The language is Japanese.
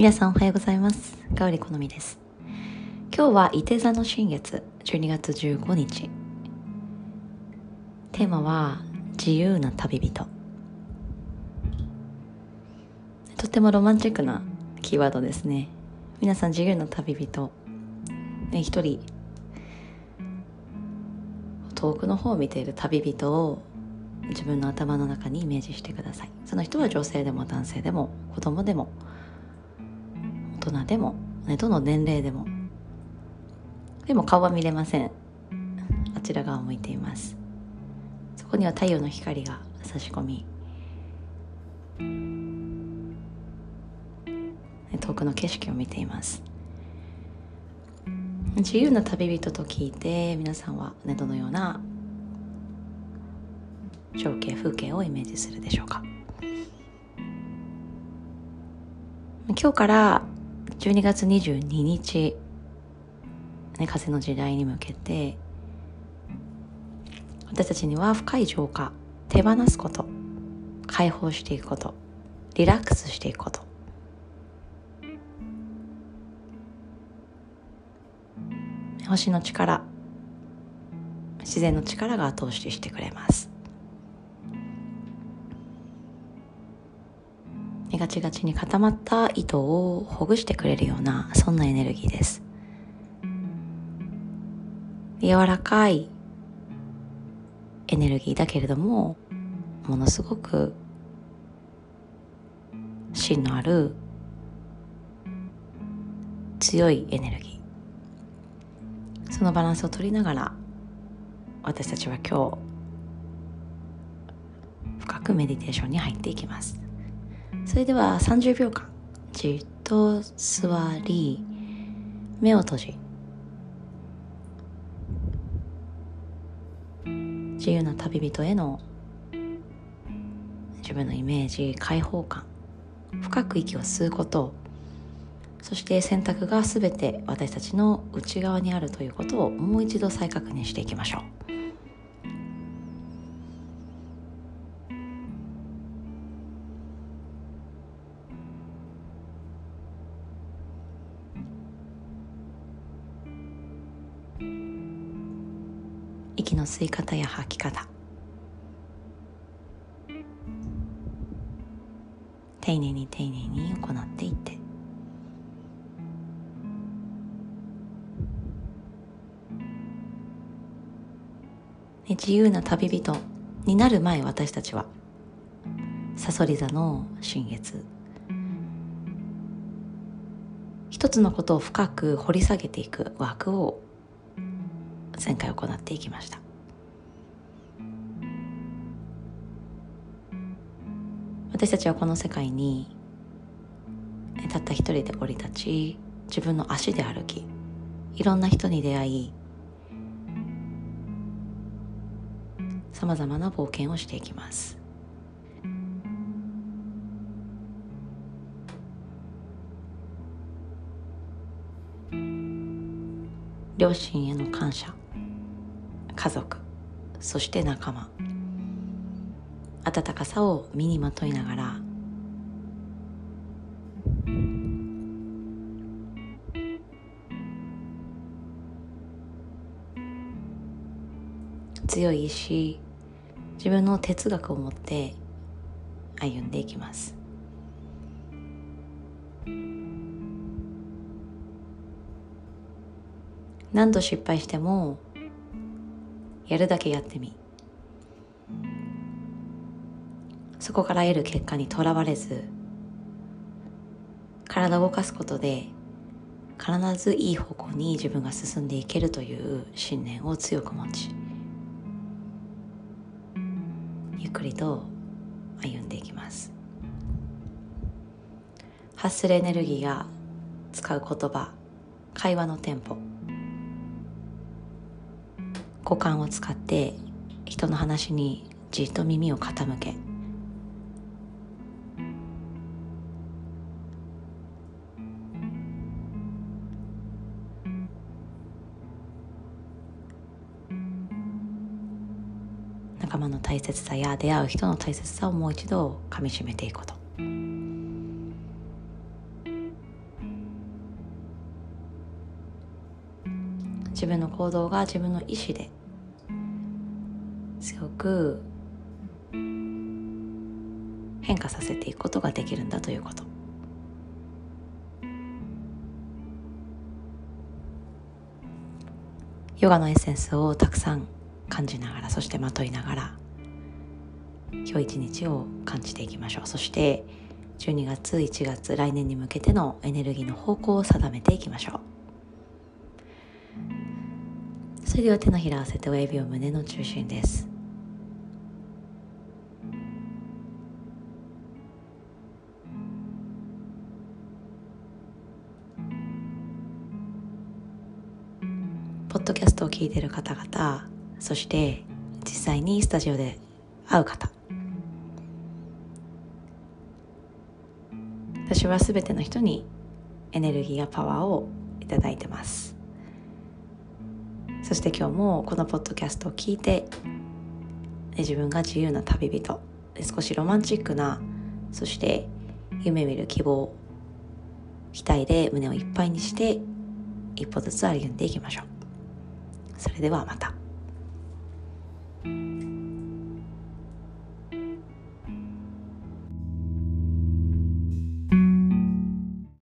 皆さんおはようございます。かおりこのみです。今日は射手座の新月12月15日、テーマは自由な旅人。とってもロマンチックなキーワードですね。皆さん自由な旅人、ね、一人遠くの方を見ている旅人を自分の頭の中にイメージしてください。その人は女性でも男性でも子供でも大人でも、ね、どの年齢でも。でも顔は見れません。あちら側を向いています。そこには太陽の光が差し込み、遠くの景色を見ています。自由な旅人と聞いて皆さんは、ね、どのような情景風景をイメージするでしょうか。今日から12月22日、ね、風の時代に向けて私たちには深い浄化、手放すこと、解放していくこと、リラックスしていくこと、星の力、自然の力が後押ししてくれます。ガチガチに固まった糸をほぐしてくれるような、そんなエネルギーです。柔らかいエネルギーだけれども、ものすごく芯のある強いエネルギー、そのバランスを取りながら私たちは今日深くメディテーションに入っていきます。それでは30秒間じっと座り、目を閉じ、自由な旅人への自分のイメージ、解放感、深く息を吸うこと、そして選択がすべて私たちの内側にあるということをもう一度再確認していきましょう。息の吸い方や吐き方、丁寧に丁寧に行っていって、自由な旅人になる前、私たちは蠍座の新月、一つのことを深く掘り下げていくワークを前回行っていきました。私たちはこの世界にたった一人で降り立ち、自分の足で歩き、いろんな人に出会い、さまざまな冒険をしていきます。両親への感謝、家族、そして仲間、温かさを身にまといながら、強い意志、自分の哲学を持って歩んでいきます。何度失敗してもやるだけやってみ、そこから得る結果にとらわれず、体を動かすことで必ずいい方向に自分が進んでいけるという信念を強く持ち、ゆっくりと歩んでいきます。発するエネルギーや使う言葉、会話のテンポ、五感を使って人の話にじっと耳を傾け、仲間の大切さや出会う人の大切さをもう一度かみしめていくこと。自分の行動が自分の意思ですごく変化させていくことができるんだということ。ヨガのエッセンスをたくさん感じながら、そしてまといながら今日一日を感じていきましょう。そして12月、1月、来年に向けてのエネルギーの方向を定めていきましょう。それでは手のひらを合わせて親指を胸の中心です。ポッドキャストを聞いている方々、そして実際にスタジオで会う方、私は全ての人にエネルギーやパワーをいただいてます。そして今日もこのポッドキャストを聞いて、自分が自由な旅人、少しロマンチックな、そして夢見る希望、期待で胸をいっぱいにして一歩ずつ歩んでいきましょう。それではまた。